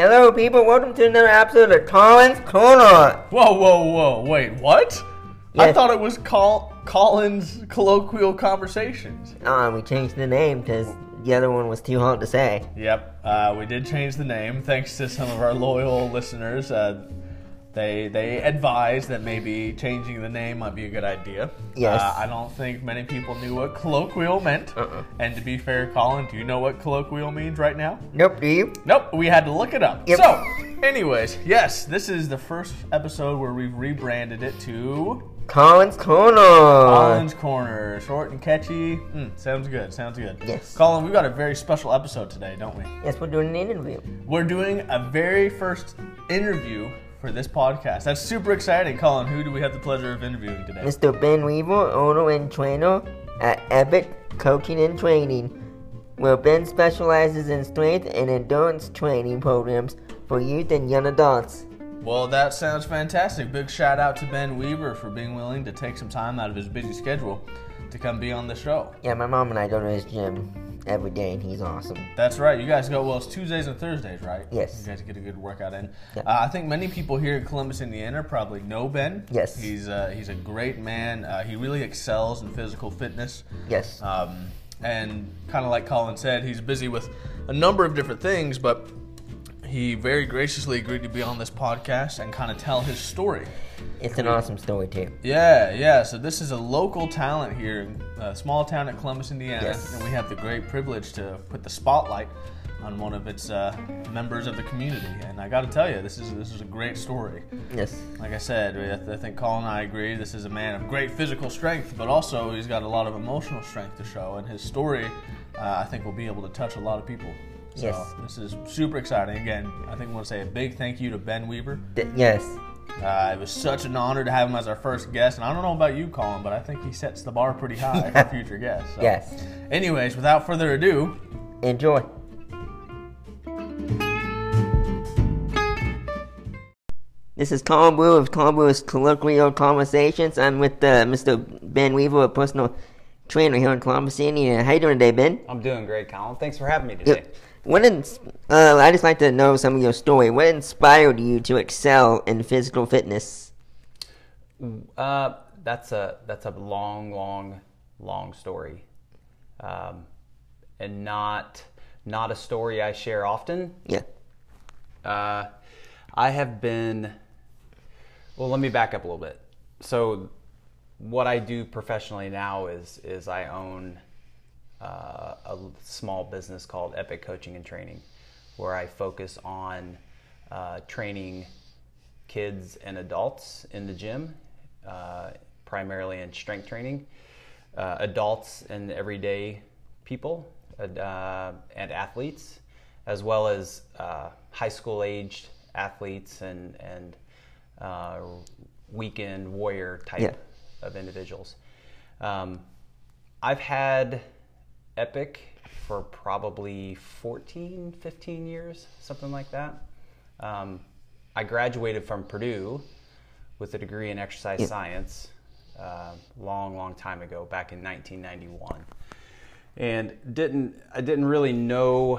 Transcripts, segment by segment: Hello, people. Welcome to another episode of Colin's Corner. Whoa, whoa, whoa. Wait, what? Yes. I thought it was Colin's Colloquial Conversations. We changed the name because the other one was too hard to say. Yep. We did change the name thanks to some of our loyal listeners. They advised that maybe changing the name might be a good idea. Yes. I don't think many people knew what colloquial meant. And to be fair, Colin, do you know what colloquial means right now? Nope, do you? Nope, we had to look it up. Yep. So, anyways, yes, this is the first episode where we've rebranded it to... Colin's Corner. Colin's Corner. Short and catchy. Sounds good. Sounds good. Yes. Colin, we've got a very special episode today, don't we? Yes, we're doing an interview. We're doing a very first interview for this podcast. That's super exciting. Colin, who do we have the pleasure of interviewing today? Mr. Ben Weaver, owner and trainer at Epic Coaching and Training, where Ben specializes in strength and endurance training programs for youth and young adults. Well, that sounds fantastic. Big shout out to Ben Weaver for being willing to take some time out of his busy schedule to come be on the show. Yeah, my mom and I go to his gym every day, and he's awesome. That's right. You guys go, well, it's Tuesdays and Thursdays, right? Yes. You guys get a good workout in. Yeah. I think many people here in Columbus, Indiana probably know Ben. Yes. He's a great man. He really excels in physical fitness. Yes. And kind of like Colin said, he's busy with a number of different things, but he very graciously agreed to be on this podcast and kind of tell his story. It's an awesome story, too. Yeah. So this is a local talent here, a small town at Columbus, Indiana. Yes. And we have the great privilege to put the spotlight on one of its members of the community. And I got to tell you, this is a great story. Yes. Like I said, I think Colin and I agree, this is a man of great physical strength, but also he's got a lot of emotional strength to show. And his story, I think, will be able to touch a lot of people. So yes. This is super exciting. Again, I think we want to say a big thank you to Ben Weaver. Yes. It was such an honor to have him as our first guest. And I don't know about you, Colin, but I think he sets the bar pretty high for future guests. So. Yes. Anyways, without further ado, enjoy. This is Colin Brewer of Colin Brewer's Colloquial Conversations. I'm with Mr. Ben Weaver, a personal trainer here in Columbus, Indiana. How you doing today, Ben? I'm doing great, Colin. Thanks for having me today. Yep. I just like to know some of your story. What inspired you to excel in physical fitness? That's a long story, and not a story I share often. Yeah. I have been. Well, let me back up a little bit. So, what I do professionally now is I own a small business called Epic Coaching and Training, where I focus on training kids and adults in the gym, primarily in strength training, adults and everyday people and athletes, as well as high school aged athletes and weekend warrior type of individuals. I've had Epic for probably 14, 15 years, something like that. I graduated from Purdue with a degree in exercise science long time ago, back in 1991, and I didn't really know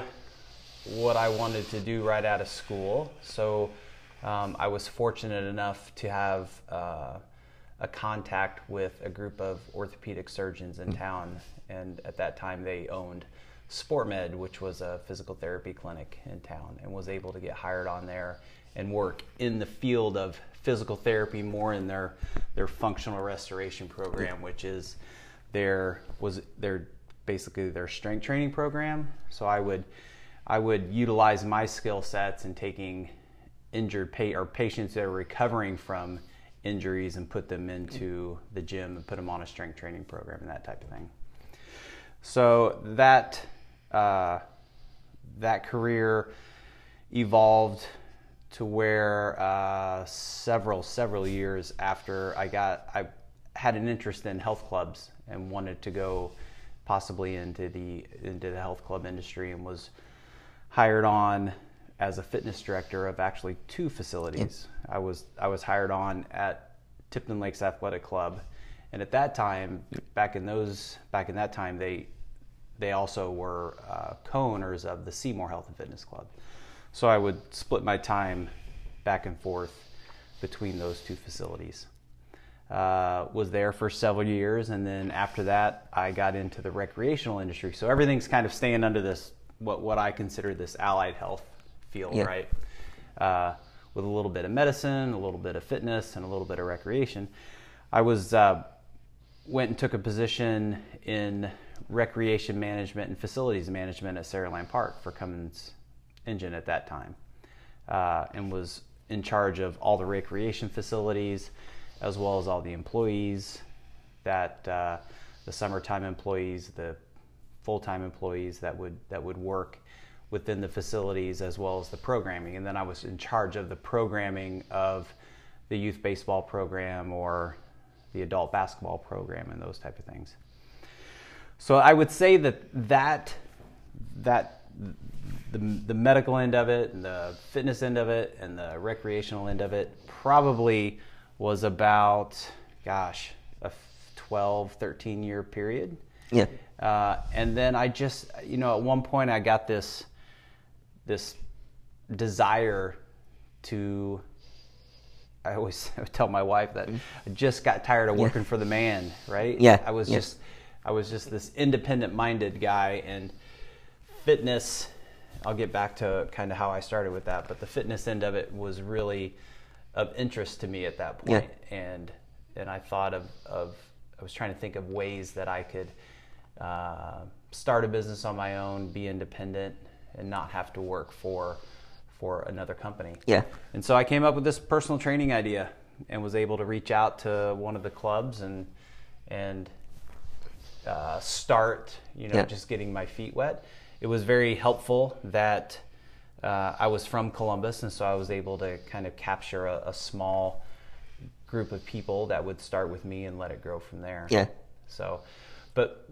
what I wanted to do right out of school. So I was fortunate enough to have a contact with a group of orthopedic surgeons in town, and at that time they owned SportMed, which was a physical therapy clinic in town, and was able to get hired on there and work in the field of physical therapy, more in their functional restoration program, which is basically their strength training program. So I would utilize my skill sets in taking injured patients that are recovering from injuries and put them into the gym and put them on a strength training program and that type of thing. So that career evolved to where several years after I had an interest in health clubs and wanted to go possibly into the health club industry, and was hired on as a fitness director of actually two facilities. I was hired on at Tipton Lakes Athletic Club, and at that time, back in that time, they also were co-owners of the Seymour Health and Fitness Club. So I would split my time back and forth between those two facilities. Was there for several years, and then after that I got into the recreational industry. So everything's kind of staying under this, what I consider this allied health field, yeah. Right? With a little bit of medicine, a little bit of fitness, and a little bit of recreation. I was went and took a position in recreation management and facilities management at Sarah Land Park for Cummins Engine at that time, and was in charge of all the recreation facilities, as well as all the employees, that the summertime employees, the full-time employees that would work within the facilities, as well as the programming. And then I was in charge of the programming of the youth baseball program or the adult basketball program and those type of things. So I would say that the medical end of it, and the fitness end of it, and the recreational end of it probably was about, gosh, a 12, 13-year period. Yeah. And then I just, you know, at one point I got this desire to, I always tell my wife that I just got tired of working for the man, right? Yeah. I was just this independent-minded guy, and fitness, I'll get back to kind of how I started with that, but the fitness end of it was really of interest to me at that point. Yeah. And I thought of I was trying to think of ways that I could start a business on my own, be independent, and not have to work for another company. Yeah. And so I came up with this personal training idea and was able to reach out to one of the clubs and start, you know, yeah. just getting my feet wet. It was very helpful that I was from Columbus, and so I was able to kind of capture a small group of people that would start with me and let it grow from there. Yeah. So, but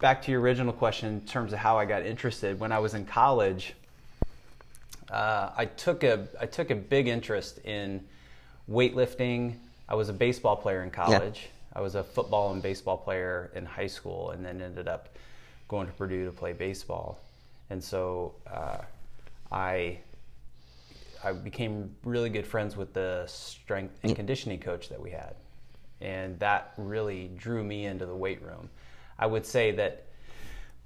back to your original question in terms of how I got interested. When I was in college, I took a big interest in weightlifting. I was a baseball player in college. Yeah. I was a football and baseball player in high school, and then ended up going to Purdue to play baseball. And so I became really good friends with the strength and conditioning coach that we had, and that really drew me into the weight room. I would say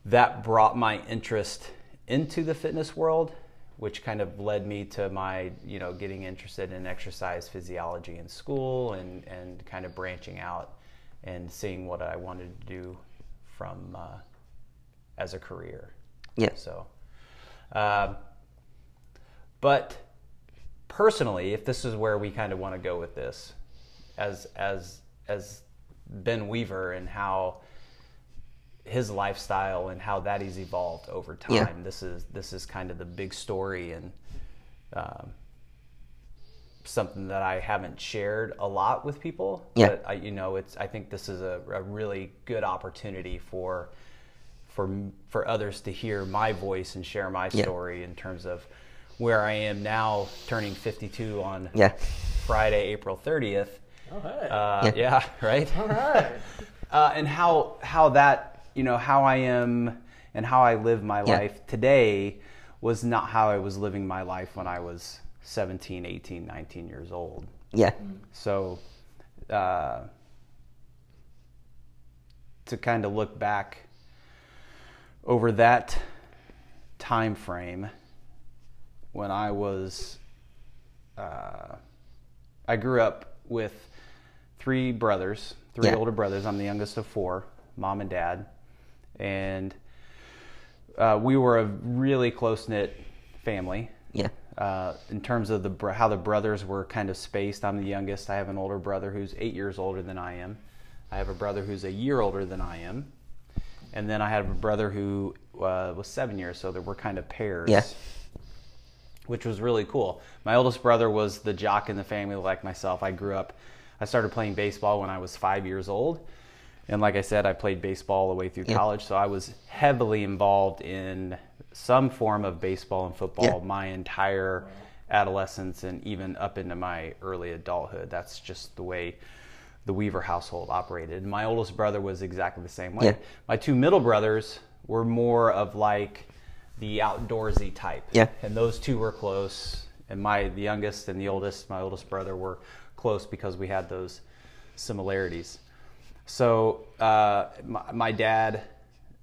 that brought my interest into the fitness world, which kind of led me to my, you know, getting interested in exercise physiology in school, and kind of branching out and seeing what I wanted to do from as a career. Yeah. So, but personally, if this is where we kind of want to go with this, as Ben Weaver and how his lifestyle and how that he's evolved over time, yeah. this is kind of the big story, and something that I haven't shared a lot with people. Yeah. But I think this is a really good opportunity for others to hear my voice and share my story, yeah. in terms of where I am now, turning 52 on Friday, April 30th. Oh, hey. Yeah, right? All right. And how that, you know, how I am and how I live my life today was not how I was living my life when I was 17, 18, 19 years old. Yeah. So to kind of look back over that time frame, when I was, I grew up with three older brothers. I'm the youngest of four, mom and dad. And we were a really close-knit family. Yeah. In terms of how the brothers were kind of spaced, I'm the youngest. I have an older brother who's 8 years older than I am. I have a brother who's a year older than I am. And then I had a brother who was 7 years, so there were kind of pairs, which was really cool. My oldest brother was the jock in the family, like myself. I started playing baseball when I was 5 years old. And like I said, I played baseball all the way through college, so I was heavily involved in some form of baseball and football my entire adolescence, and even up into my early adulthood. That's just the way the Weaver household operated. My oldest brother was exactly the same way. Yeah. My two middle brothers were more of like the outdoorsy type. Yeah. And those two were close. And the youngest and the oldest, my oldest brother, were close because we had those similarities. So my dad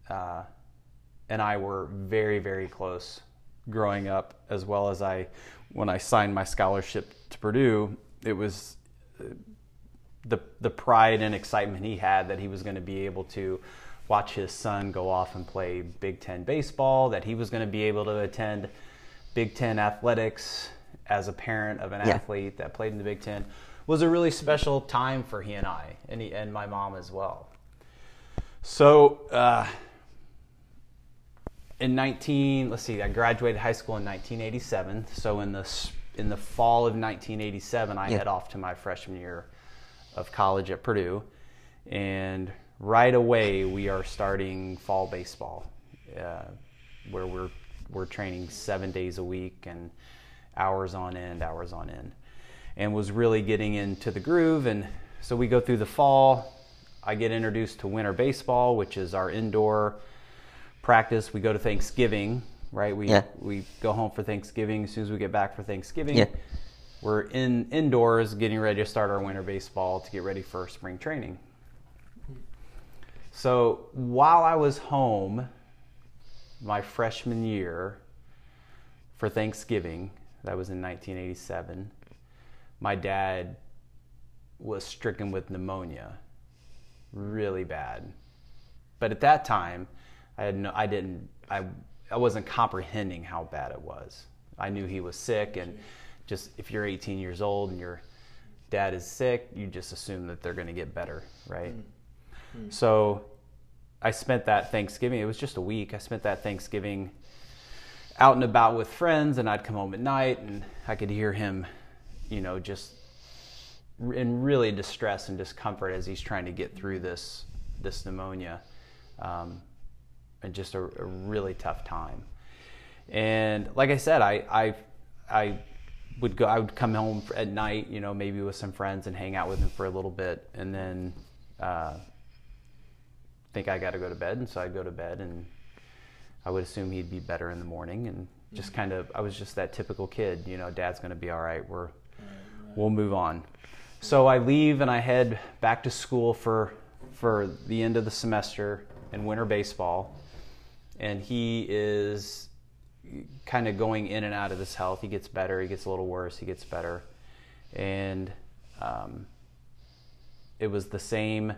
and I were very, very close growing up, as well as when I signed my scholarship to Purdue, it was the pride and excitement he had that he was going to be able to watch his son go off and play Big Ten baseball, that he was going to be able to attend Big Ten athletics as a parent of an athlete that played in the Big Ten, was a really special time for he and I, and my mom as well. So I graduated high school in 1987. So in the fall of 1987, I head off to my freshman year of college at Purdue, and right away we are starting fall baseball, where we're training 7 days a week and hours on end, and was really getting into the groove. And so we go through the fall. I get introduced to winter baseball, which is our indoor practice. We go to Thanksgiving, right? We go home for Thanksgiving. As soon as we get back for Thanksgiving, we're indoors getting ready to start our winter baseball to get ready for spring training. So while I was home my freshman year for Thanksgiving, that was in 1987, my dad was stricken with pneumonia, really bad. But at that time, I wasn't comprehending how bad it was. I knew he was sick, and just if you're 18 years old and your dad is sick, you just assume that they're going to get better, right? Mm-hmm. So I spent that Thanksgiving, it was just a week, I spent that Thanksgiving out and about with friends, and I'd come home at night and I could hear him, you know, just in really distress and discomfort as he's trying to get through this pneumonia. And just a really tough time. And like I said, I would come home at night, you know, maybe with some friends and hang out with him for a little bit, and then think I got to go to bed. And so I'd go to bed, and I would assume he'd be better in the morning. And just kind of, I was just that typical kid, you know, dad's going to be all right. We'll move on. So I leave and I head back to school for the end of the semester in winter baseball. And he is kind of going in and out of his health. He gets better, he gets a little worse, he gets better. And it was the same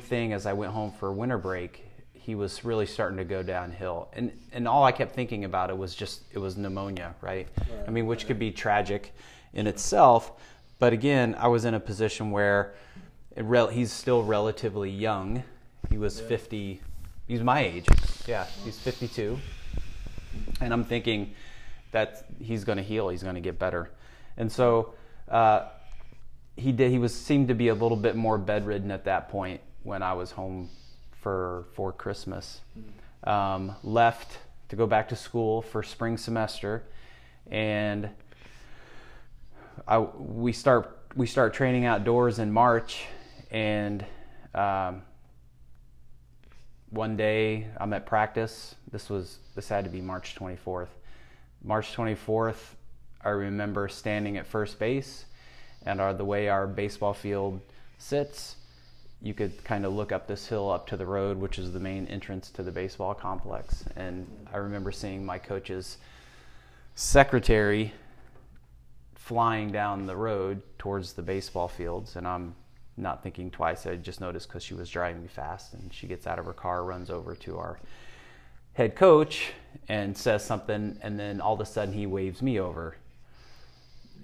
thing as I went home for winter break. He was really starting to go downhill. And all I kept thinking about it was pneumonia, right? I mean, which could be tragic in itself. But again, I was in a position where he's still relatively young. He was 50, he's my age. Yeah, he's 52. And I'm thinking that he's going to heal, he's going to get better. And so he seemed to be a little bit more bedridden at that point when I was home for Christmas. Left to go back to school for spring semester, and we start training outdoors in March. And one day I'm at practice. This had to be March 24th. March 24th, I remember standing at first base, and the way our baseball field sits, you could kind of look up this hill up to the road, which is the main entrance to the baseball complex. And I remember seeing my coach's secretary flying down the road towards the baseball fields, and I'm not thinking twice. I just noticed because she was driving me fast, and she gets out of her car, runs over to our head coach and says something, and then all of a sudden he waves me over.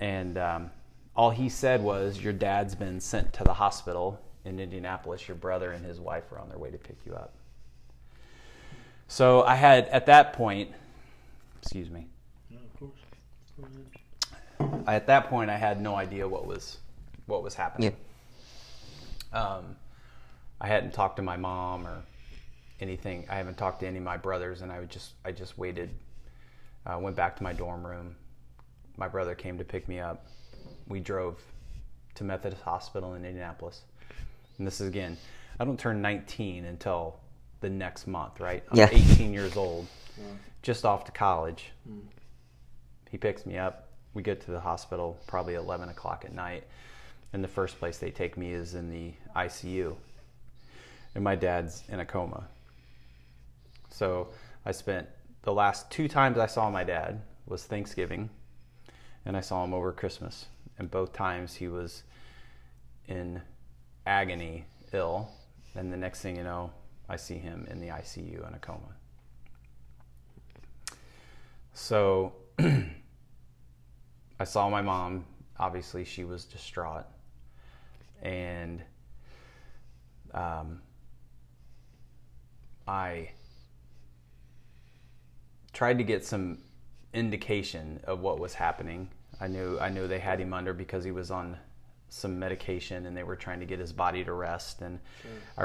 And all he said was, "Your dad's been sent to the hospital in Indianapolis. Your brother and his wife are on their way to pick you up." So I had, at that point, excuse me. No, of course. Go ahead. At that point, I had no idea what was happening. Yeah. I hadn't talked to my mom or anything. I haven't talked to any of my brothers, and I just waited. I went back to my dorm room. My brother came to pick me up. We drove to Methodist Hospital in Indianapolis. And this is, again, I don't turn 19 until the next month, right? I'm 18 years old, just off to college. Mm. He picks me up. We get to the hospital probably 11 o'clock at night, and the first place they take me is in the ICU. And my dad's in a coma. So I spent the last two times I saw my dad was Thanksgiving, and I saw him over Christmas. And both times he was in agony ill, and the next thing you know, I see him in the ICU in a coma. So I saw my mom. Obviously, she was distraught. And I tried to get some indication of what was happening. I knew they had him under because he was on some medication and they were trying to get his body to rest. And I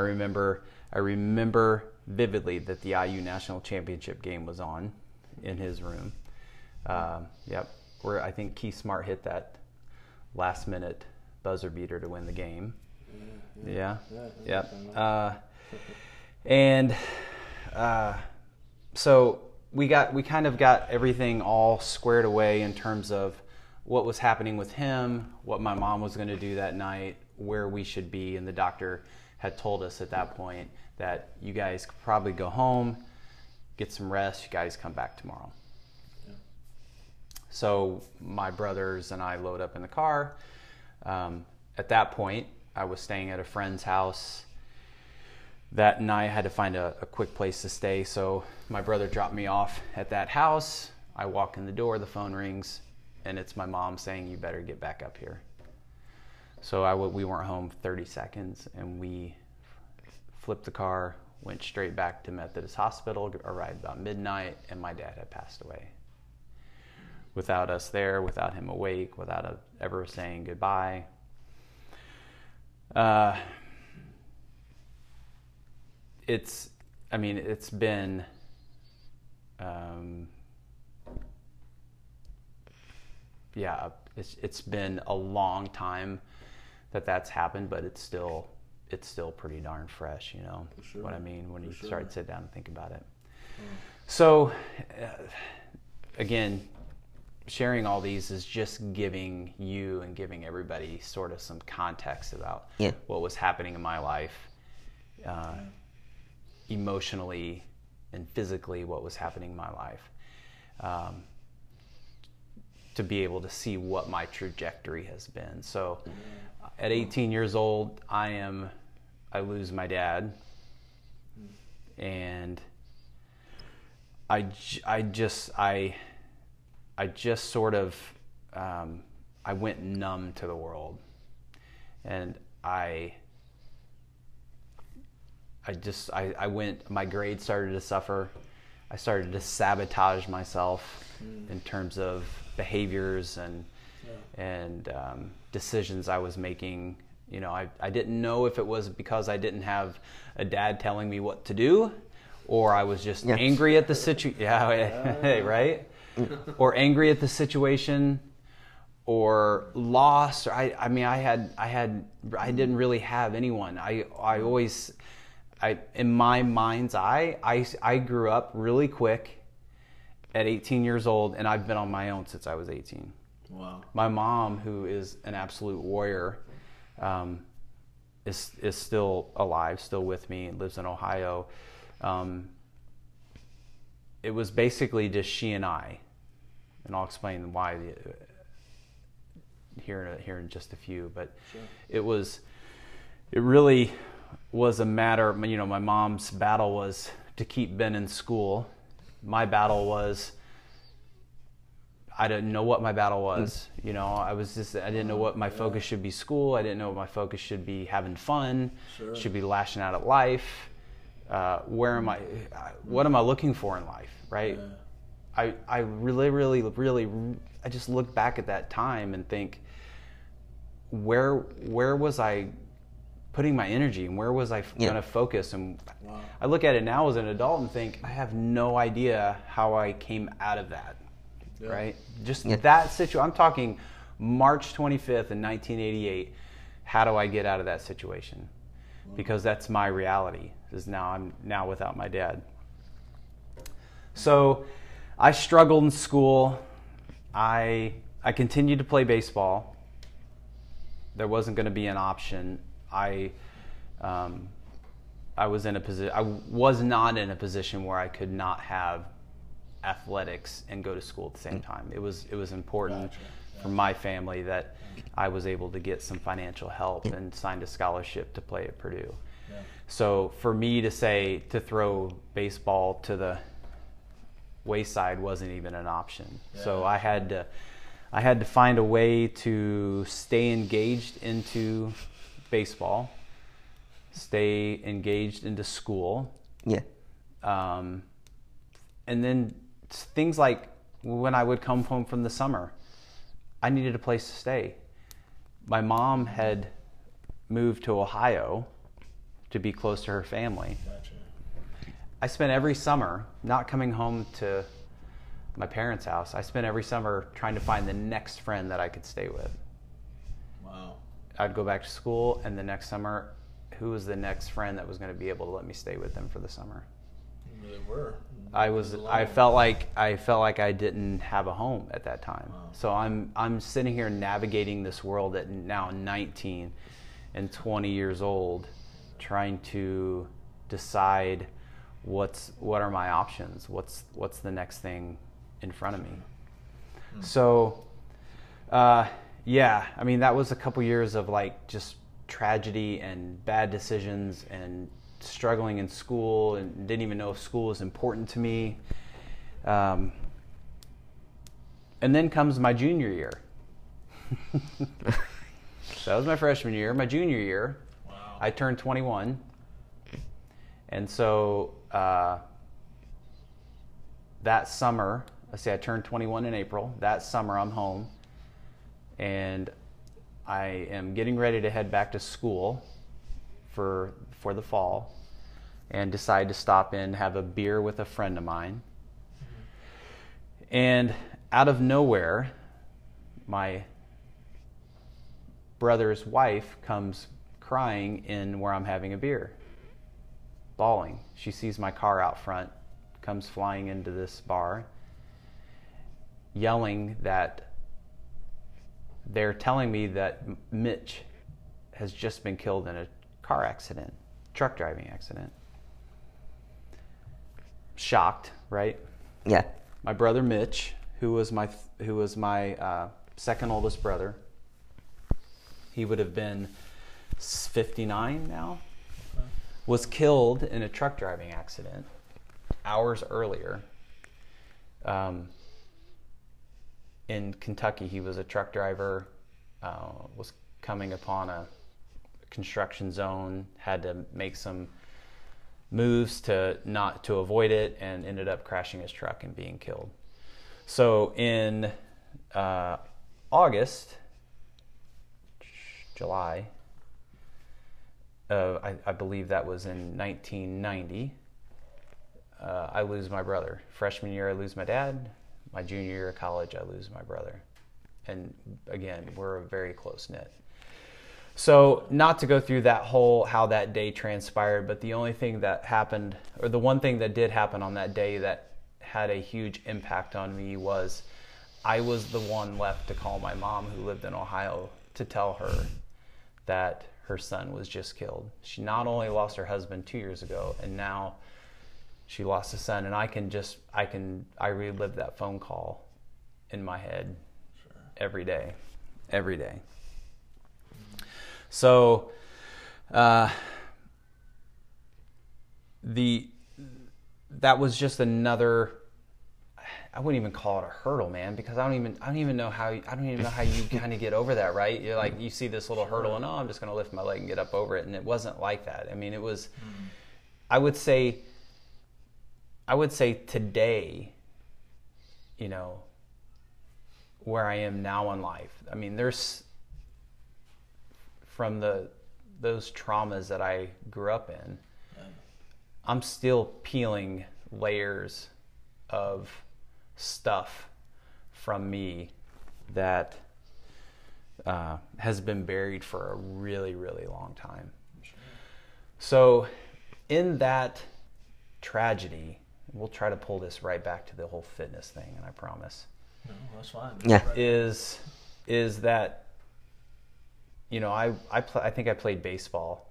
remember vividly that the IU National Championship game was on in his room. Where I think Keith Smart hit that last minute buzzer beater to win the game. So we kind of got everything all squared away in terms of what was happening with him, what my mom was going to do that night, where we should be. And the doctor had told us at that point that you guys could probably go home, get some rest, you guys come back tomorrow. Yeah. So my brothers and I load up in the car. At that point, I was staying at a friend's house that night. I had to find a quick place to stay. So my brother dropped me off at that house. I walk in the door, the phone rings, and it's my mom saying, you better get back up here. So we weren't home 30 seconds, and we flipped the car, went straight back to Methodist Hospital, arrived about midnight, and my dad had passed away. Without us there, without him awake, without ever saying goodbye. It's been it's been a long time that's happened, but it's still pretty darn fresh, you know. For sure. What I mean when you start to sit down and think about it. Yeah. So again, sharing all these is just giving you and giving everybody sort of some context about what was happening in my life, emotionally and physically, what was happening in my life, to be able to see what my trajectory has been. So at 18 years old, I lose my dad, and I just sort of, I went numb to the world, and my grades started to suffer. I started to sabotage myself in terms of behaviors and decisions I was making. You know, I didn't know if it was because I didn't have a dad telling me what to do, or I was just angry at the situation. Yeah, right? Or angry at the situation, or lost. Or I didn't really have anyone. I in my mind's eye, I grew up really quick at 18 years old, and I've been on my own since I was 18. Wow. My mom, who is an absolute warrior, is still alive, still with me, lives in Ohio. It was basically just she and I, and I'll explain why here in just a few. But it really was a matter. You know, my mom's battle was to keep Ben in school. My battle was I didn't know what my battle was. You know, I didn't know what my focus should be. School. I didn't know what my focus should be. Having fun. Sure. Should be lashing out at life. What am I looking for in life, right? Yeah. I really, really, really, I just look back at that time and think, where was I putting my energy, and where was I going to focus? And I look at it now as an adult and think, I have no idea how I came out of that, right? Just that situation. I'm talking March 25th in 1988. How do I get out of that situation? because that's my reality, is now I'm without my dad. So I struggled in school. I continued to play baseball. There wasn't going to be an option. I was not in a position where I could not have athletics and go to school at the same time. It was important for my family that I was able to get some financial help and signed a scholarship to play at Purdue. Yeah. So for me to throw baseball to the wayside wasn't even an option. Yeah. So I had to find a way to stay engaged into baseball, stay engaged into school. Yeah. And then things like when I would come home from the summer, I needed a place to stay. My mom had moved to Ohio to be close to her family. Gotcha. I spent every summer not coming home to my parents' house. I spent every summer trying to find the next friend that I could stay with. Wow. I'd go back to school, and the next summer, who was the next friend that was going to be able to let me stay with them for the summer? You really were. I felt like I didn't have a home at that time. Wow. So I'm sitting here navigating this world at now 19 and 20 years old, trying to decide what are my options, what's the next thing in front of me. Mm-hmm. So yeah, I mean, that was a couple years of like just tragedy and bad decisions and struggling in school, and didn't even know if school was important to me. And then comes my junior year. So that was my freshman year. My junior year, wow. I turned 21. And so that summer, let's say I turned 21 in April. That summer I'm home, and I am getting ready to head back to school for the fall, and decide to stop in, have a beer with a friend of mine. And out of nowhere, my brother's wife comes crying in where I'm having a beer, bawling. She sees my car out front, comes flying into this bar, yelling that they're telling me that Mitch has just been killed in a car accident, truck driving accident. Shocked, right? Yeah. My brother Mitch, who was my second oldest brother, he would have been 59 now, was killed in a truck driving accident hours earlier. In Kentucky, he was a truck driver, was coming upon a construction zone, had to make some moves to avoid it, and ended up crashing his truck and being killed. So in July, I believe that was in 1990, I lose my brother. Freshman year, I lose my dad. My junior year of college, I lose my brother. And again, we're very close-knit. So not to go through that whole how that day transpired, but the only thing that happened, or the one thing that did happen on that day that had a huge impact on me, was I was the one left to call my mom, who lived in Ohio, to tell her that her son was just killed. She not only lost her husband 2 years ago, and now she lost a son, and I relive that phone call in my head. Sure. every day. So that was just another, I wouldn't even call it a hurdle, man, because I don't even know how you kind of get over that, right? You're like, you see this little hurdle and, oh, I'm just going to lift my leg and get up over it. And it wasn't like that. I mean, it was, I would say today, you know, where I am now in life, I mean, there's, from those traumas that I grew up in, I'm still peeling layers of stuff from me that has been buried for a really, really long time. So in that tragedy, we'll try to pull this right back to the whole fitness thing, and I promise. No, that's fine. Yeah. Is that, you know, I think I played baseball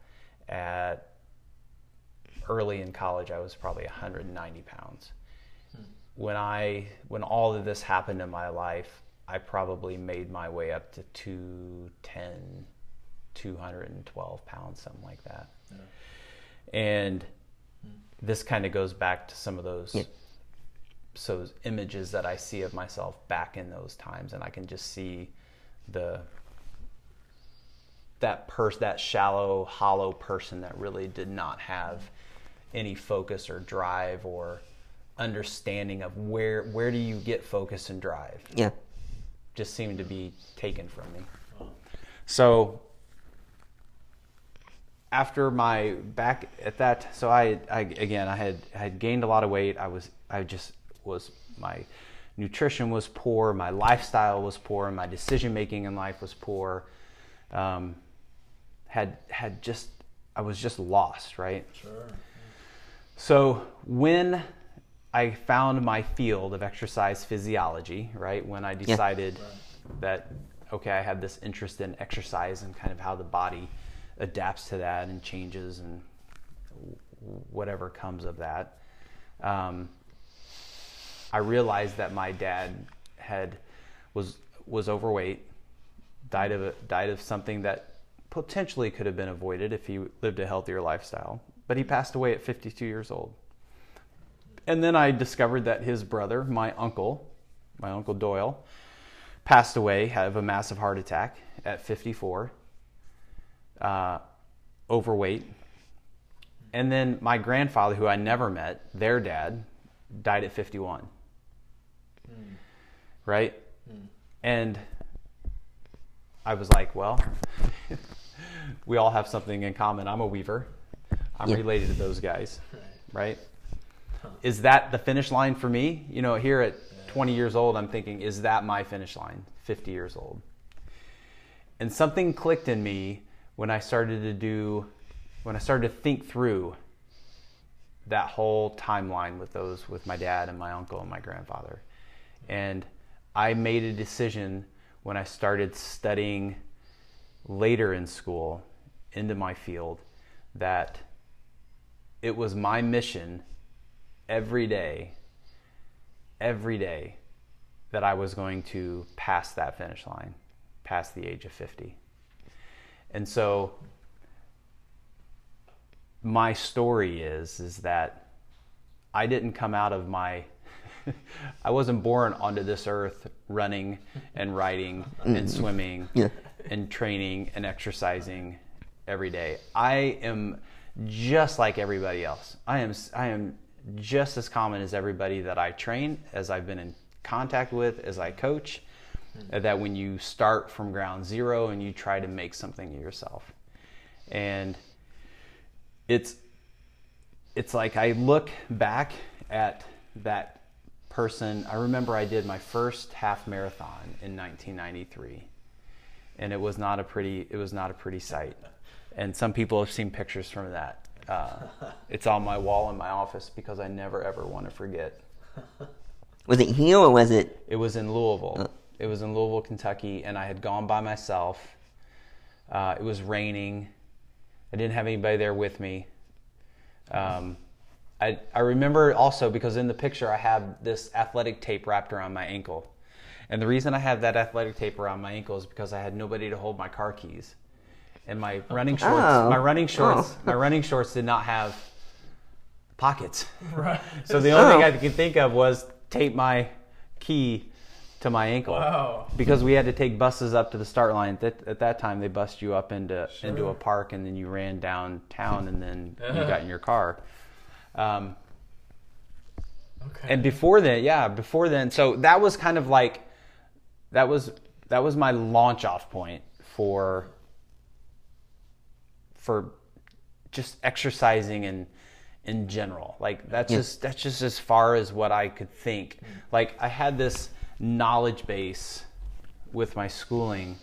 at early in college. I was probably 190 pounds. When all of this happened in my life, I probably made my way up to 210, 212 pounds, something like that. Yeah. And this kind of goes back to some of those, yeah, so those images that I see of myself back in those times, and I can just see that shallow, hollow person that really did not have any focus or drive or understanding of where do you get focus and drive. Yeah, just seemed to be taken from me. So after my back at that, so I had gained a lot of weight. My nutrition was poor, my lifestyle was poor, my decision making in life was poor. I was just lost, right? Sure. So when I found my field of exercise physiology, right, when I decided, yeah, right, that, okay, I had this interest in exercise and kind of how the body adapts to that and changes and whatever comes of that, I realized that my dad was overweight, died of something that potentially could have been avoided if he lived a healthier lifestyle, but he passed away at 52 years old. And then I discovered that his brother, my uncle Doyle, passed away, had a massive heart attack at 54, overweight. And then my grandfather, who I never met, their dad, died at 51. Mm. Right? Mm. And I was like, well, we all have something in common. I'm a Weaver. I'm, yeah, related to those guys. Right? Is that the finish line for me? You know, here at 20 years old, I'm thinking, is that my finish line, 50 years old? And something clicked in me when I started to think through that whole timeline with my dad and my uncle and my grandfather. And I made a decision when I started studying later in school into my field that it was my mission every day that I was going to pass that finish line, past the age of 50. And so my story is that I didn't come out of I wasn't born onto this earth running and riding and swimming, yeah, and training and exercising every day. I am just like everybody else. I am just as common as everybody that I train, as I've been in contact with, as I coach, that when you start from ground zero and you try to make something of yourself. And it's like I look back at that person. I remember I did my first half marathon in 1993, and it was not a pretty sight. And some people have seen pictures from that. It's on my wall in my office because I never ever want to forget. Was it here or was it? It was in Louisville. It was in Louisville, Kentucky, and I had gone by myself. It was raining. I didn't have anybody there with me. I remember also because in the picture I have this athletic tape wrapped around my ankle, and the reason I have that athletic tape around my ankle is because I had nobody to hold my car keys. And my running shorts, my running shorts did not have pockets. Right. So the only thing I could think of was tape my key to my ankle. Wow. Because we had to take buses up to the start line. At that time, they bussed you up into a park, and then you ran downtown, and then you got in your car. Okay. And before then, so that was kind of like that was my launch off point for just exercising in general. Like that's just as far as what I could think. Like I had this knowledge base with my schooling,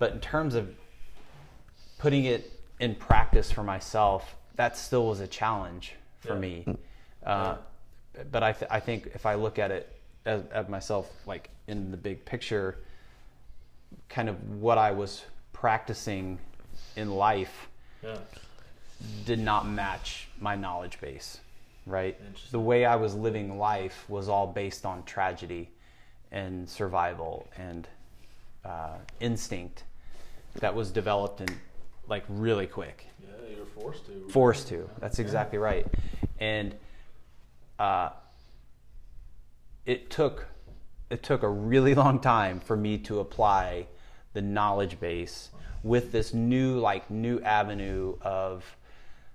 but in terms of putting it in practice for myself, that still was a challenge for me. But I think if I look at it at myself, like in the big picture, kind of what I was practicing in life did not match my knowledge base, right? The way I was living life was all based on tragedy and survival and instinct that was developed in like really quick. Yeah, you're forced to. Forced to. That's exactly right. And it took a really long time for me to apply the knowledge base with this new avenue of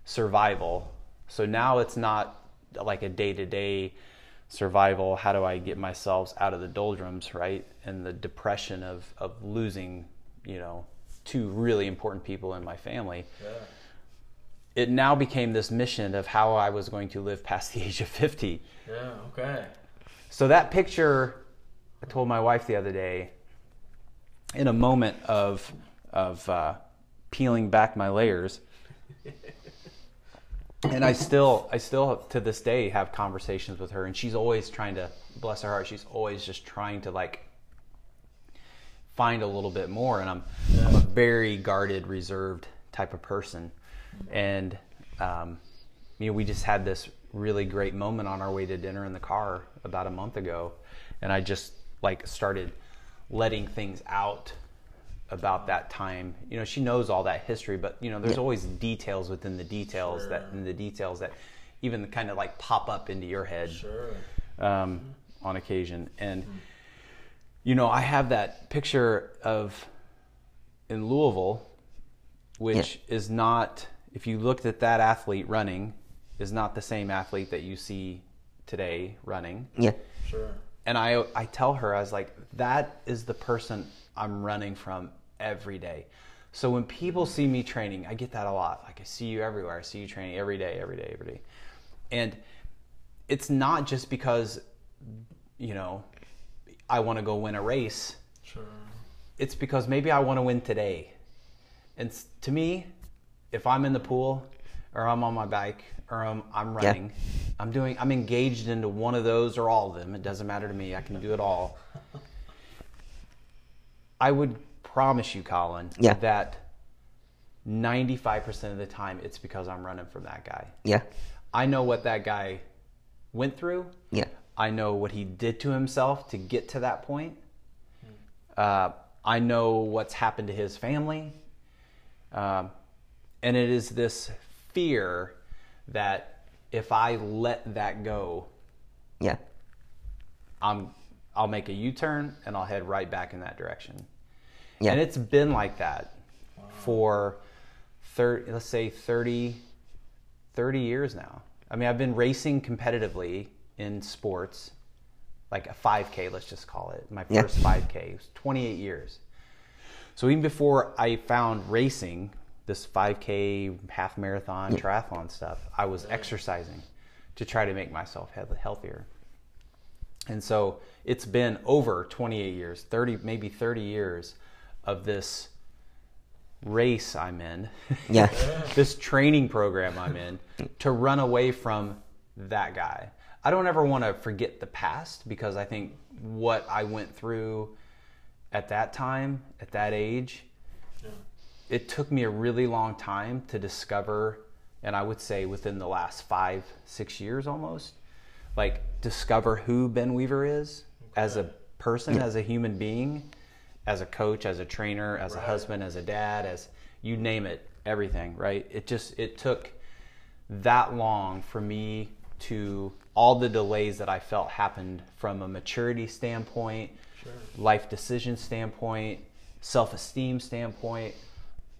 survival. So now it's not like a day-to-day survival, how do I get myself out of the doldrums, right? And the depression of losing, two really important people in my family. Yeah. It now became this mission of how I was going to live past the age of 50. Yeah, okay. So that picture, I told my wife the other day, in a moment of peeling back my layers, and I still to this day have conversations with her, and she's always trying to, bless her heart, she's always just trying to like find a little bit more, and I'm a very guarded, reserved type of person, and we just had this really great moment on our way to dinner in the car about a month ago, and I just like started letting things out about that time. She knows all that history, but there's always details within the details that even kind of like pop up into your head on occasion. And I have that picture of in Louisville, which is not, if you looked at that athlete running, is not the same athlete that you see today running. Yeah. Sure. And I tell her, I was like, that is the person I'm running from every day. So when people see me training, I get that a lot. Like, I see you everywhere. I see you training every day. And it's not just because, I want to go win a race. Sure. It's because maybe I want to win today. And to me, if I'm in the pool or I'm on my bike or I'm running, I'm engaged into one of those or all of them. It doesn't matter to me. I can do it all. I would promise you, Colin, that 95% of the time it's because I'm running from that guy. Yeah. I know what that guy went through. Yeah. I know what he did to himself to get to that point. I know what's happened to his family. And it is this fear that if I let that go, I'll make a U-turn and I'll head right back in that direction. Yeah. And it's been like that for 30 years now. I mean, I've been racing competitively in sports, like a 5K, let's just call it. My first 5K, it was 28 years. So even before I found racing, this 5K, half marathon, triathlon stuff, I was exercising to try to make myself healthier. And so it's been over 28 years, 30 years of this race I'm in, this training program I'm in, to run away from that guy. I don't ever want to forget the past, because I think what I went through at that time, at that age, it took me a really long time to discover, and I would say within the last 5-6 years almost, like discover who Ben Weaver is as a person, as a human being, as a coach, as a trainer, as a husband, as a dad, as you name it, everything, right? It took that long for me to, all the delays that I felt happened from a maturity standpoint, life decision standpoint, self-esteem standpoint,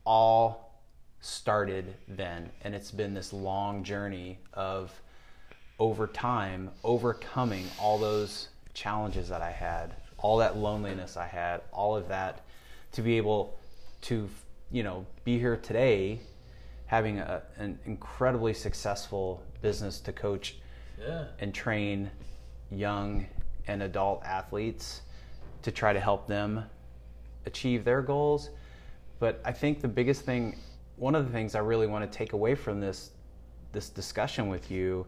all started then. And it's been this long journey of, over time, overcoming all those challenges that I had, all that loneliness I had, all of that, to be able to, be here today, having an incredibly successful business to coach and train young and adult athletes to try to help them achieve their goals. But I think one of the things I really want to take away from this this discussion with you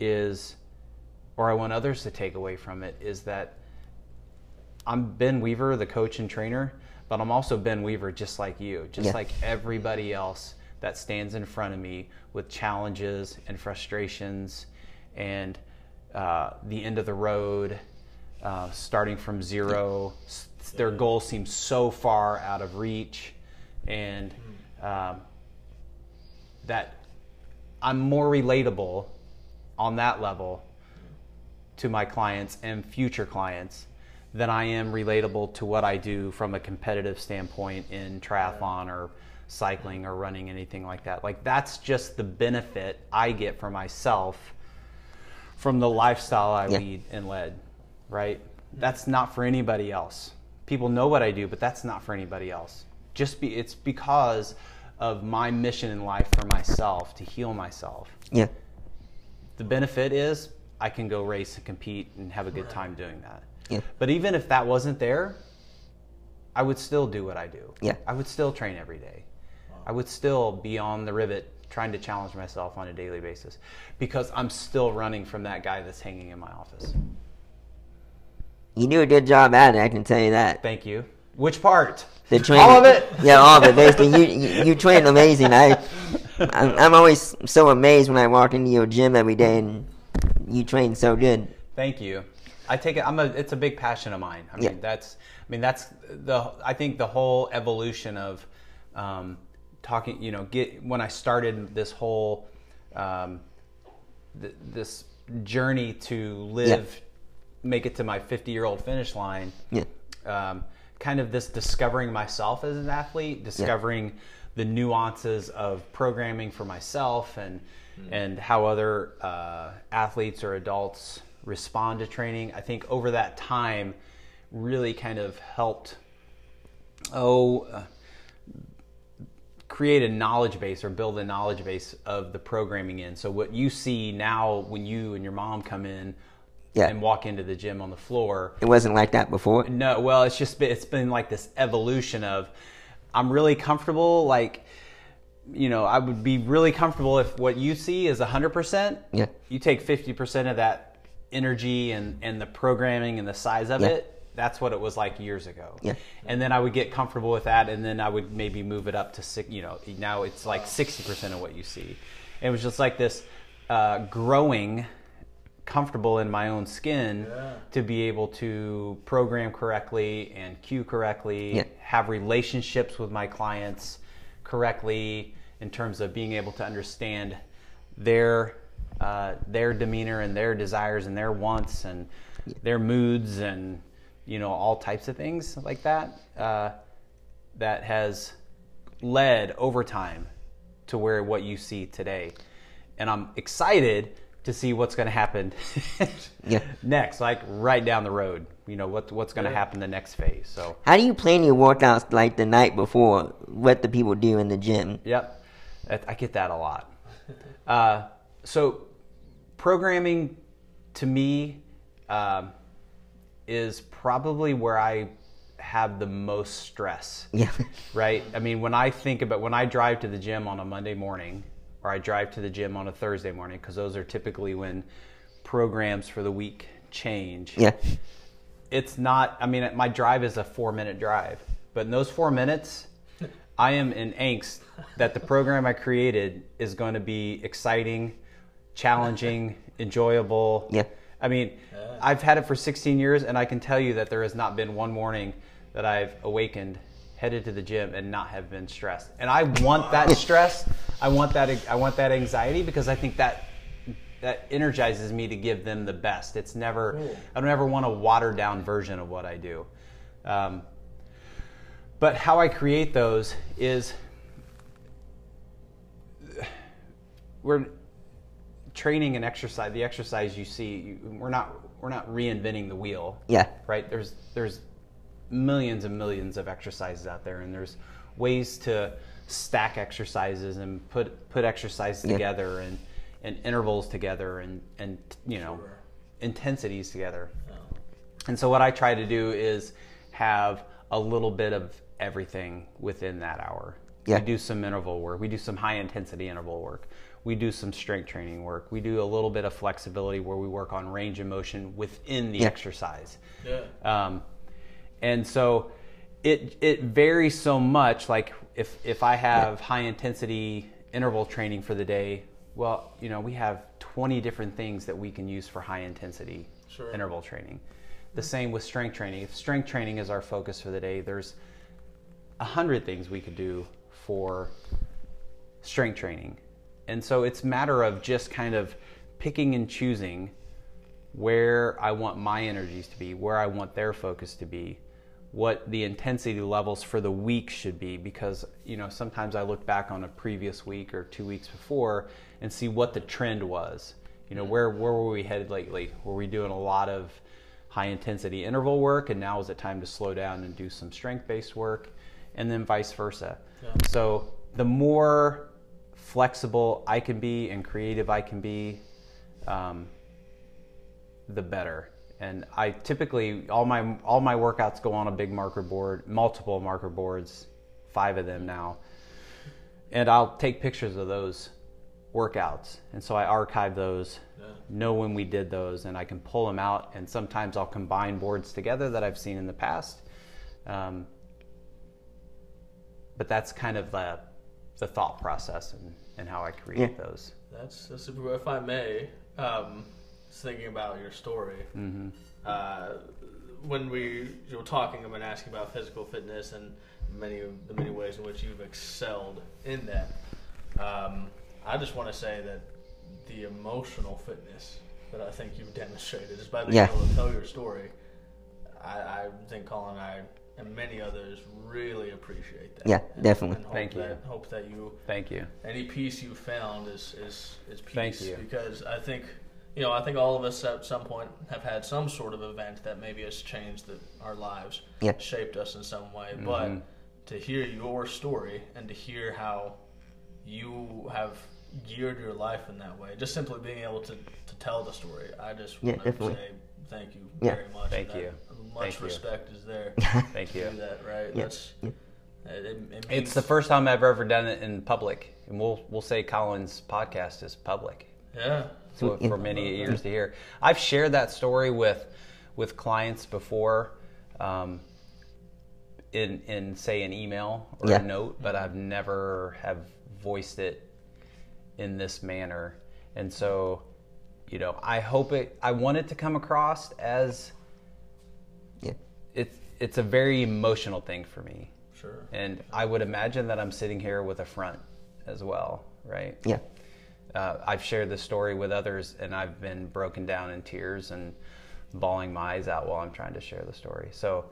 is, or I want others to take away from it, is that I'm Ben Weaver, the coach and trainer, but I'm also Ben Weaver just like you, just like everybody else that stands in front of me with challenges and frustrations and the end of the road, starting from zero. Their goal seems so far out of reach, and that I'm more relatable on that level to my clients and future clients than I am relatable to what I do from a competitive standpoint in triathlon or cycling or running, anything like that. Like, that's just the benefit I get for myself from the lifestyle I lead and led, right? That's not for anybody else. People know what I do, but that's not for anybody else. It's because of my mission in life for myself to heal myself. Yeah. The benefit is I can go race and compete and have a good time doing that. Yeah. But even if that wasn't there, I would still do what I do. Yeah. I would still train every day. Wow. I would still be on the rivet trying to challenge myself on a daily basis, because I'm still running from that guy that's hanging in my office. You do a good job at it, I can tell you that. Thank you. Which part? The training, all of it? Yeah, all of it. Basically, you train amazing. I'm always so amazed when I walk into your gym every day, and you train so good. Thank you. I take it. It's a big passion of mine. I mean, that's the. I think the whole evolution of talking. You know, when I started this whole this journey to make it to my 50-year-old finish line. Yeah. Kind of this discovering myself as an athlete, discovering the nuances of programming for myself and how other athletes or adults respond to training. I think over that time really kind of helped create a knowledge base or build a knowledge base of the programming in. So what you see now when you and your mom come in and walk into the gym on the floor. It wasn't like that before? No, well, it's been like this evolution of, I'm really comfortable, like, you know, I would be really comfortable if what you see is 100%. Yeah. You take 50% of that energy and the programming and the size of it. That's what it was like years ago. Yeah. And then I would get comfortable with that, and then I would maybe move it up to, now it's like 60% of what you see. And it was just like this growing, comfortable in my own skin to be able to program correctly and cue correctly, have relationships with my clients correctly in terms of being able to understand their demeanor and their desires and their wants and their moods and, you know, all types of things like that, that has led over time to where what you see today. And I'm excited to see what's going to happen next, like right down the road. You know, what's going to happen the next phase. So, how do you plan your workouts like the night before? What the people do in the gym? Yep, I get that a lot. So, programming to me is probably where I have the most stress. Yeah. Right. I mean, when I drive to the gym on a Monday morning, or I drive to the gym on a Thursday morning, because those are typically when programs for the week change. Yeah. It's not, I mean, my drive is a 4-minute drive, but in those 4 minutes, I am in angst that the program I created is going to be exciting, challenging, enjoyable. Yeah. I mean, I've had it for 16 years, and I can tell you that there has not been one morning that I've awakened, headed to the gym, and not have been stressed. And I want that stress. I want that anxiety, because I think that energizes me to give them the best. It's never, I don't ever want a watered down version of what I do. But how I create those is, we're training and exercise. The exercise you see, we're not reinventing the wheel. Yeah. Right. There's millions and millions of exercises out there, and there's ways to stack exercises and put exercises together and intervals together and you know, intensities together. And so what I try to do is have a little bit of everything within that hour. We do some interval work. We do some high intensity interval work. we do some strength training work. We do a little bit of flexibility where we work on range of motion within the exercise. Yeah. And so it varies so much. Like if I have high intensity interval training for the day, well, you know, we have 20 different things that we can use for high intensity interval training. The same with strength training. If strength training is our focus for the day, there's 100 things we could do for strength training. And so it's a matter of just kind of picking and choosing where I want my energies to be, where I want their focus to be, what the intensity levels for the week should be, because, you know, sometimes I look back on a previous week or 2 weeks before and see what the trend was. You know, where were we headed lately? Were we doing a lot of high intensity interval work, and now is it time to slow down and do some strength-based work, and then vice versa. Yeah. So the more flexible I can be and creative I can be, the better. And I typically, all my workouts go on a big marker board, multiple marker boards, 5 of them now. And I'll take pictures of those workouts. And so I archive those, know when we did those, and I can pull them out. And sometimes I'll combine boards together that I've seen in the past. But that's kind of the thought process and how I create those. That's super cool. If I may, thinking about your story, when we were talking, I've been asking about physical fitness and the many ways in which you've excelled in that. I just want to say that the emotional fitness that I think you've demonstrated just by being able to tell your story, I think Colin and I and many others really appreciate that. Yeah, definitely. And hope that you. Thank you. Any piece you found is peace. Thank you. Because I think, you know, I think all of us at some point have had some sort of event that maybe has changed our lives, shaped us in some way. Mm-hmm. But to hear your story and to hear how you have geared your life in that way, just simply being able to tell the story, I just want to say thank you very much. Thank you. Much respect is there. Thank you. Do that, right? Yeah. That's, it it's the first time I've ever done it in public, and we'll say Colin's podcast is public. Yeah. So for many years to hear. I've shared that story with clients before, in say an email or a note, but I've never have voiced it in this manner. And so, you know, I want it to come across as it's a very emotional thing for me. Sure. And I would imagine that I'm sitting here with a front as well, right? Yeah. I've shared this story with others, and I've been broken down in tears and bawling my eyes out while I'm trying to share the story. So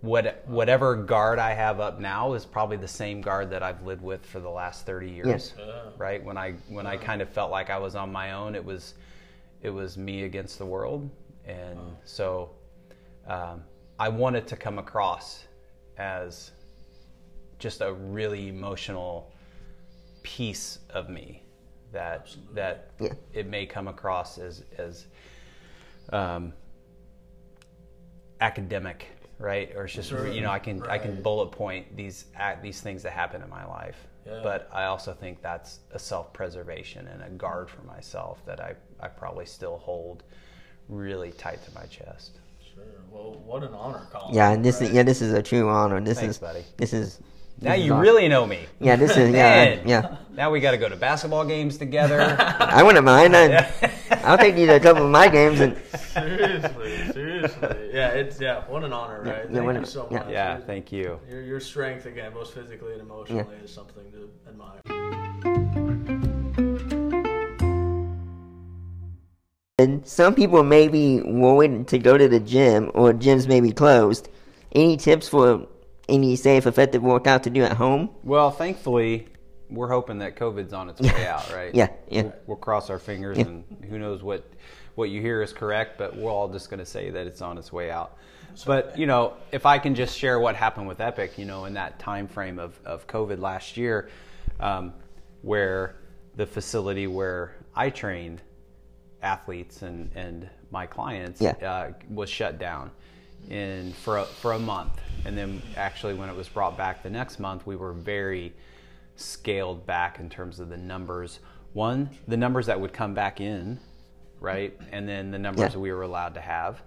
whatever guard I have up now is probably the same guard that I've lived with for the last 30 years, right? When I kind of felt like I was on my own, it was me against the world. And so I wanted to come across as just a really emotional piece of me. That it may come across as academic, right? Or it's just you know, I can bullet point these things that happen in my life. Yeah. But I also think that's a self-preservation and a guard for myself that I probably still hold really tight to my chest. Sure. Well, what an honor, Colin. Yeah, and this is a true honor. This is, buddy. Now you really know me. Yeah, this is Now we got to go to basketball games together. I wouldn't mind. I'll take you to a couple of my games. And seriously, what an honor, right? Thank you so much. Yeah, thank you. Your strength again, both physically and emotionally, is something to admire. And some people may be worried to go to the gym, or gyms may be closed. Any tips for any safe, effective workout to do at home? Well, thankfully, we're hoping that COVID's on its way out, right? We'll cross our fingers, and who knows what you hear is correct, but we're all just going to say that it's on its way out. But, you know, if I can just share what happened with Epic, you know, in that time frame of COVID last year, where the facility where I trained athletes and my clients was shut down for a month. And then actually when it was brought back the next month, we were very scaled back in terms of the numbers. One, the numbers that would come back in, right? And then the numbers we were allowed to have.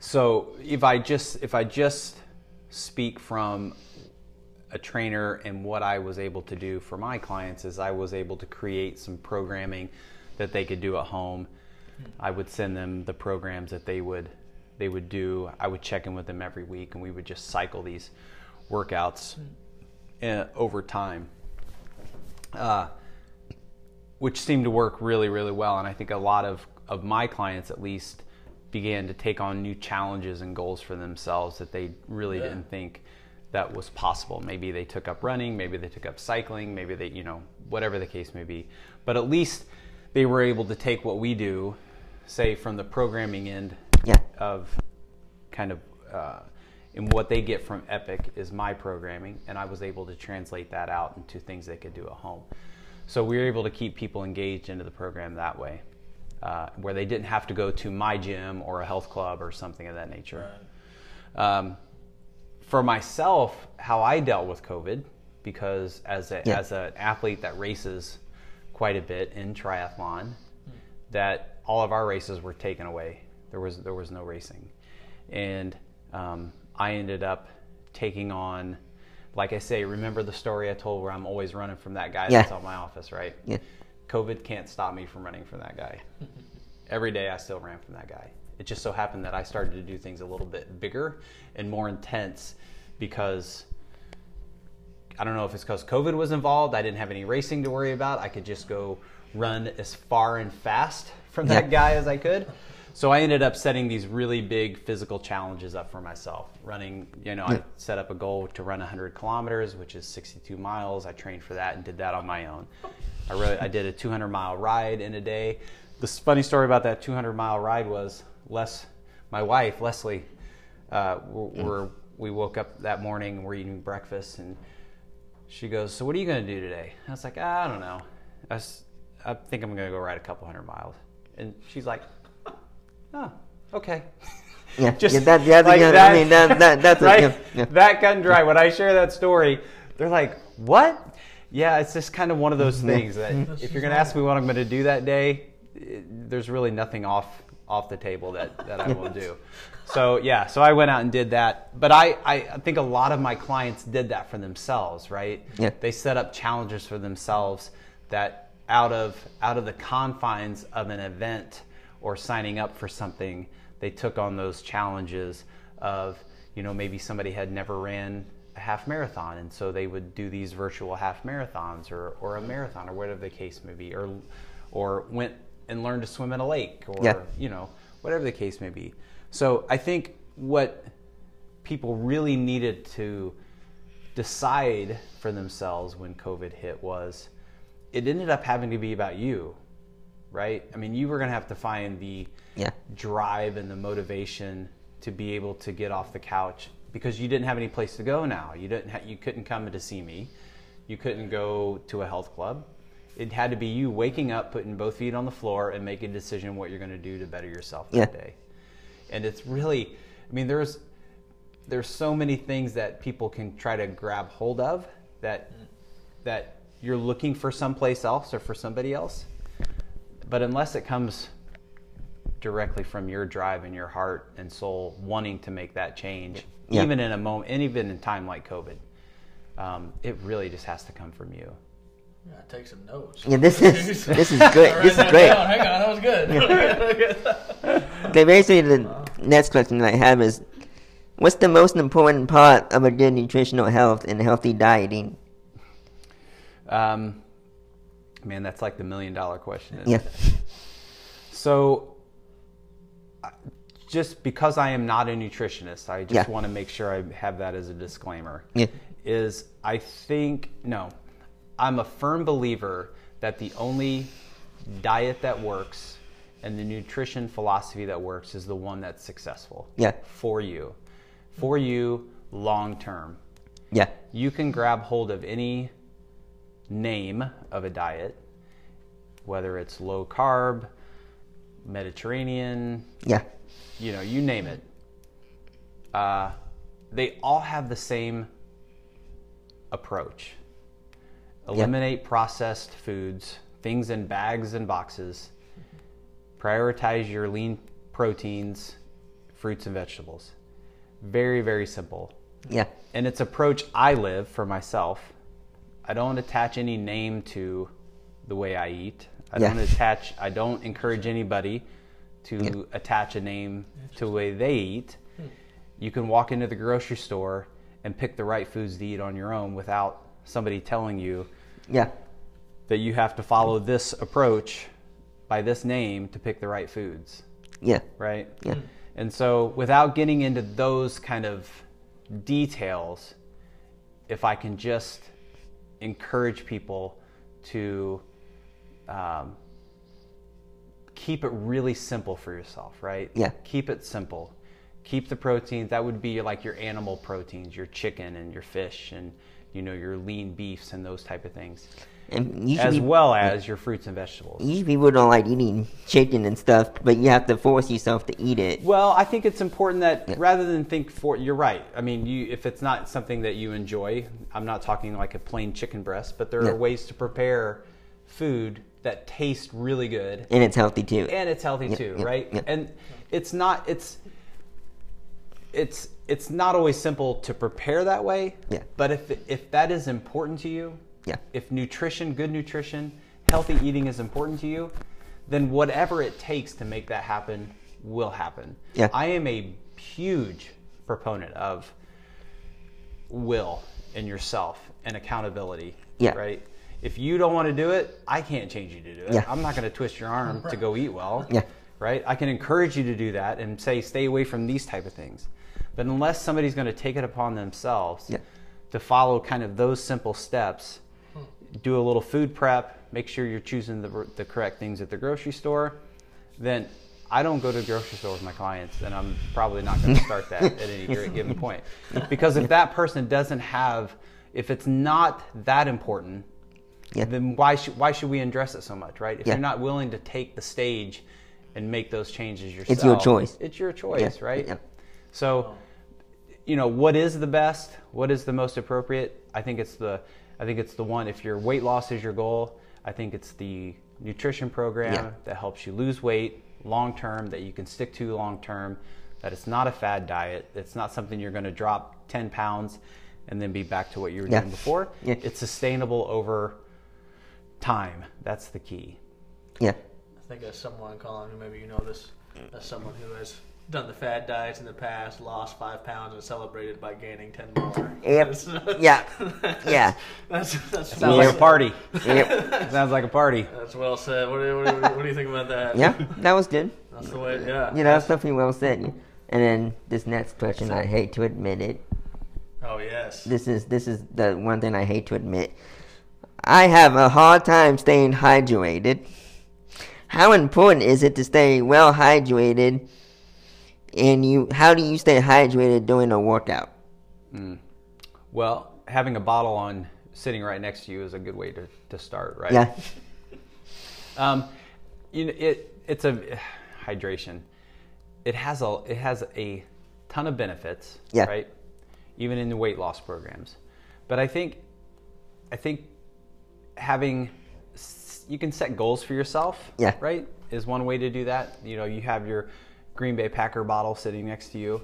So if I just speak from a trainer and what I was able to do for my clients is I was able to create some programming that they could do at home. I would send them the programs that they would do. I would check in with them every week, and we would just cycle these workouts over time, which seemed to work really, really well. And I think a lot of my clients, at least, began to take on new challenges and goals for themselves that they really didn't think that was possible. Maybe they took up running, maybe they took up cycling, maybe they, you know, whatever the case may be. But at least they were able to take what we do, say, from the programming end of kind of, and what they get from Epic is my programming, and I was able to translate that out into things they could do at home. So we were able to keep people engaged into the program that way, where they didn't have to go to my gym or a health club or something of that nature. Right. For myself, how I dealt with COVID, because as an athlete that races quite a bit in triathlon, that all of our races were taken away. There was no racing, and I ended up taking on, like I say, remember the story I told where I'm always running from that guy that's out my office, right? Yeah. COVID can't stop me from running from that guy. Every day I still ran from that guy. It just so happened that I started to do things a little bit bigger and more intense because, I don't know if it's because COVID was involved, I didn't have any racing to worry about. I could just go run as far and fast from that guy as I could. So I ended up setting these really big physical challenges up for myself. Running, you know, I set up a goal to run 100 kilometers, which is 62 miles. I trained for that and did that on my own. I did a 200-mile ride in a day. The funny story about that 200-mile ride was my wife, Leslie, we woke up that morning and we're eating breakfast, and she goes, "So what are you going to do today?" I was like, "I don't know. I think I'm going to go ride a couple hundred miles." And she's like, "Oh, okay." Yeah, just that gun dry. When I share that story, they're like, "What?" Yeah, it's just kind of one of those things that if you're going to ask me what I'm going to do that day, there's really nothing off the table that I will do. So yeah, so I went out and did that. But I think a lot of my clients did that for themselves, right? Yeah. They set up challenges for themselves that out of the confines of an event or signing up for something, they took on those challenges of, you know, maybe somebody had never ran a half marathon, and so they would do these virtual half marathons or a marathon or whatever the case may be, or went and learned to swim in a lake or, you know, whatever the case may be. So I think what people really needed to decide for themselves when COVID hit was it ended up having to be about you. Right? I mean, you were going to have to find the drive and the motivation to be able to get off the couch because you didn't have any place to go now. You couldn't come to see me. You couldn't go to a health club. It had to be you waking up, putting both feet on the floor, and making a decision what you're going to do to better yourself that day. And it's really, I mean, there's so many things that people can try to grab hold of that you're looking for someplace else or for somebody else. But unless it comes directly from your drive and your heart and soul wanting to make that change, even in a moment, and even in time like COVID, it really just has to come from you. Yeah, take some notes. Yeah, this is good. This is great. Hang on, that was good. Yeah. Okay, basically the next question I have is, what's the most important part of a good nutritional health and healthy dieting? Man, that's like the million-dollar question, isn't it? So just because I am not a nutritionist, I just want to make sure I have that as a disclaimer, I'm a firm believer that the only diet that works and the nutrition philosophy that works is the one that's successful for you long-term. Yeah. You can grab hold of any name of a diet, whether it's low carb, Mediterranean, you know, you name it. They all have the same approach, Eliminate processed foods, things in bags and boxes. Prioritize your lean proteins, fruits and vegetables. Very, very simple. Yeah. And it's approach I live for myself. I don't attach any name to the way I eat. I don't encourage anybody to attach a name to the way they eat. You can walk into the grocery store and pick the right foods to eat on your own without somebody telling you that you have to follow this approach by this name to pick the right foods. Yeah. Right? Yeah. And so without getting into those kind of details, if I can just encourage people to keep it really simple for yourself, right? Yeah. Keep it simple. Keep the proteins. That would be like your animal proteins, your chicken and your fish and, you know, your lean beefs and those type of things. And you as well as your fruits and vegetables. Usually people don't like eating chicken and stuff, but you have to force yourself to eat it. Well, I think it's important that rather than think for, you're right. I mean, if it's not something that you enjoy, I'm not talking like a plain chicken breast, but there are ways to prepare food that tastes really good. And it's healthy too. And it's healthy too, right? Yeah. And it's not, it's not always simple to prepare that way, but if that is important to you, if nutrition, good nutrition, healthy eating is important to you, then whatever it takes to make that happen will happen. Yeah. I am a huge proponent of will in yourself and accountability, right? If you don't want to do it, I can't change you to do it. Yeah. I'm not going to twist your arm to go eat well, right? I can encourage you to do that and say, stay away from these type of things. But unless somebody's going to take it upon themselves to follow kind of those simple steps, do a little food prep, make sure you're choosing the correct things at the grocery store, then I don't go to the grocery store with my clients, and I'm probably not going to start that at any given point. Because if that person doesn't have, if it's not that important, then why should we address it so much, right? If you're not willing to take the stage and make those changes yourself. It's your choice. It's your choice, right? Yeah. So, you know, what is the best? What is the most appropriate? I think it's the one, if your weight loss is your goal, I think it's the nutrition program that helps you lose weight long term, that you can stick to long term, that it's not a fad diet. It's not something you're going to drop 10 pounds and then be back to what you were doing before. Yeah. It's sustainable over time. That's the key. Yeah. I think as someone, Colin, who maybe you know this, as someone who has done the fad diets in the past, lost 5 pounds and celebrated by gaining 10 more. Yep. That sounds like a party. Sounds like a party. That's well said. What do you think about that? Yeah, that was good. That's the way. Yeah. You know, that's definitely well said. And then this next question, I hate to admit it. Oh yes. This is the one thing I hate to admit. I have a hard time staying hydrated. How important is it to stay well hydrated? And how do you stay hydrated during a workout? Well, having a bottle on sitting right next to you is a good way to start, right? Yeah. You know, it's hydration. It has a ton of benefits, right? Even in the weight loss programs, but I think having, you can set goals for yourself, right? Is one way to do that. You know, you have your Green Bay Packer bottle sitting next to you,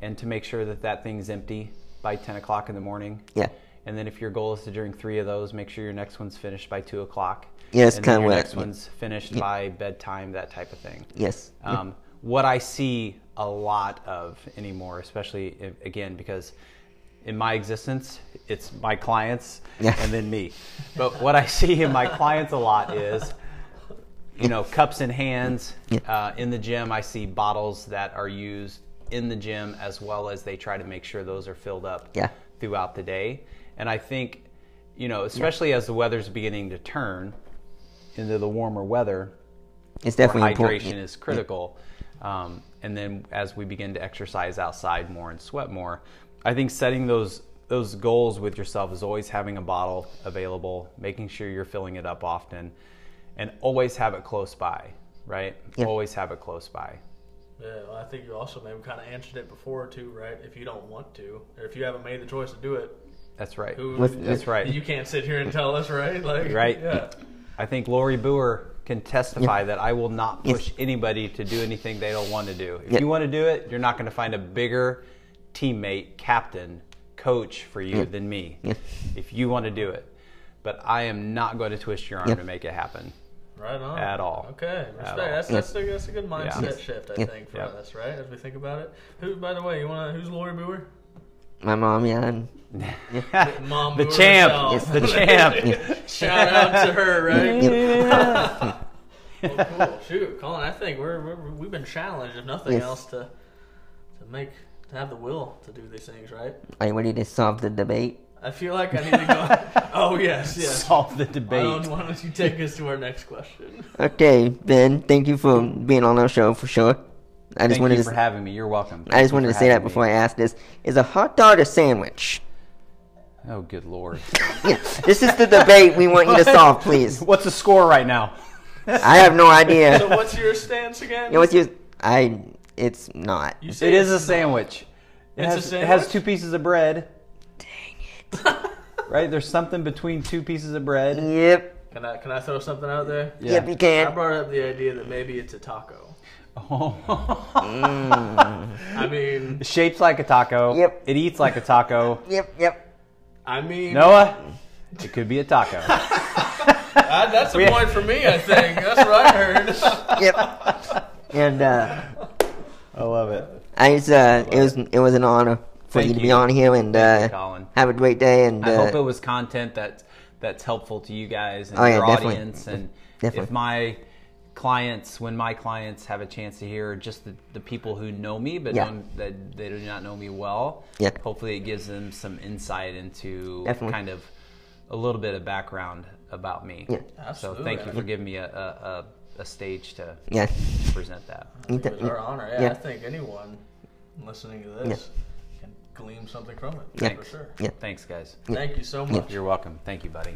and to make sure that thing's empty by 10 o'clock in the morning. Yeah. And then if your goal is to drink 3 of those, make sure your next one's finished by 2 o'clock. Yes, kind of. And your next one's finished by bedtime, that type of thing. Yes. What I see a lot of anymore, especially, again, because in my existence, it's my clients and then me. But what I see in my clients a lot is, you know, cups in hands. In the gym, I see bottles that are used in the gym, as well as they try to make sure those are filled up throughout the day. And I think, you know, especially as the weather's beginning to turn into the warmer weather, it's definitely hydration is critical. And then as we begin to exercise outside more and sweat more, I think setting those goals with yourself is always having a bottle available, making sure you're filling it up often, and always have it close by, right? Yeah. Always have it close by. Yeah, well, I think you also maybe kind of answered it before too, right? If you don't want to, or if you haven't made the choice to do it, That's right. That's right. You can't sit here and tell us, right? Like, right. Yeah. I think Lori Boer can testify that I will not push anybody to do anything they don't want to do. If you want to do it, you're not going to find a bigger teammate, captain, coach for you than me. If you want to do it. But I am not going to twist your arm to make it happen. Right on. At all. Okay. Respect. That's a good mindset shift, I think, for us, right? As we think about it. Who, by the way, who's Lori Boer? My mom, Mom the Boer champ. Yes. The champ. Shout out to her, right? Well, cool. Shoot, Colin, I think we've been challenged, if nothing else, to have the will to do these things, right? Are you ready to solve the debate? I feel like I need to go. Oh, yes. Solve the debate. Why don't you take us to our next question? Okay, Ben, thank you for being on our show for sure. Thank you for having me. You're welcome. I just wanted to say that before I asked this. Is a hot dog a sandwich? Oh, good Lord. This is the debate we want you to solve, please. What's the score right now? I have no idea. So what's your stance again? It's not. It is a sandwich. It has two pieces of bread. Right, there's something between two pieces of bread. Yep. Can I throw something out there? Yeah. Yep, you can. I brought up the idea that maybe it's a taco. Oh. I mean, it's shaped like a taco. Yep. It eats like a taco. Yep. I mean, Noah, it could be a taco. That's a point for me, I think. That's what I heard. And I love it. It was an honor. Thank you to be on here, and Colin, have a great day. And I hope it was content that's helpful to you guys and your audience. And if when my clients have a chance to hear just the people who know me, but that they do not know me well, hopefully it gives them some insight into kind of a little bit of background about me. Yeah. Absolutely. So thank you for giving me a stage to present that. It was our honor. Yeah, I think anyone listening to this glean something from it, for sure. Thanks, guys. Thank you so much. You're welcome. Thank you, buddy.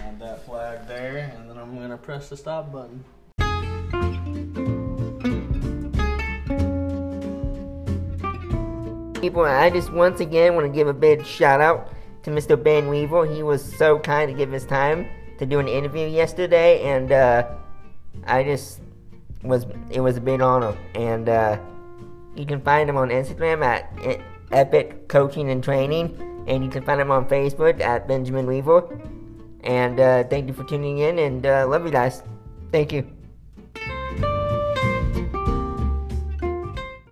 Add that flag there, and then I'm going to press the stop button. People, I just once again want to give a big shout out to Mr. Ben Weaver. He was so kind to give his time to do an interview yesterday, and it was a big honor. And you can find him on Instagram at Epic Coaching and Training, and you can find him on Facebook at Benjamin Weaver. And thank you for tuning in, and love you guys. Thank you.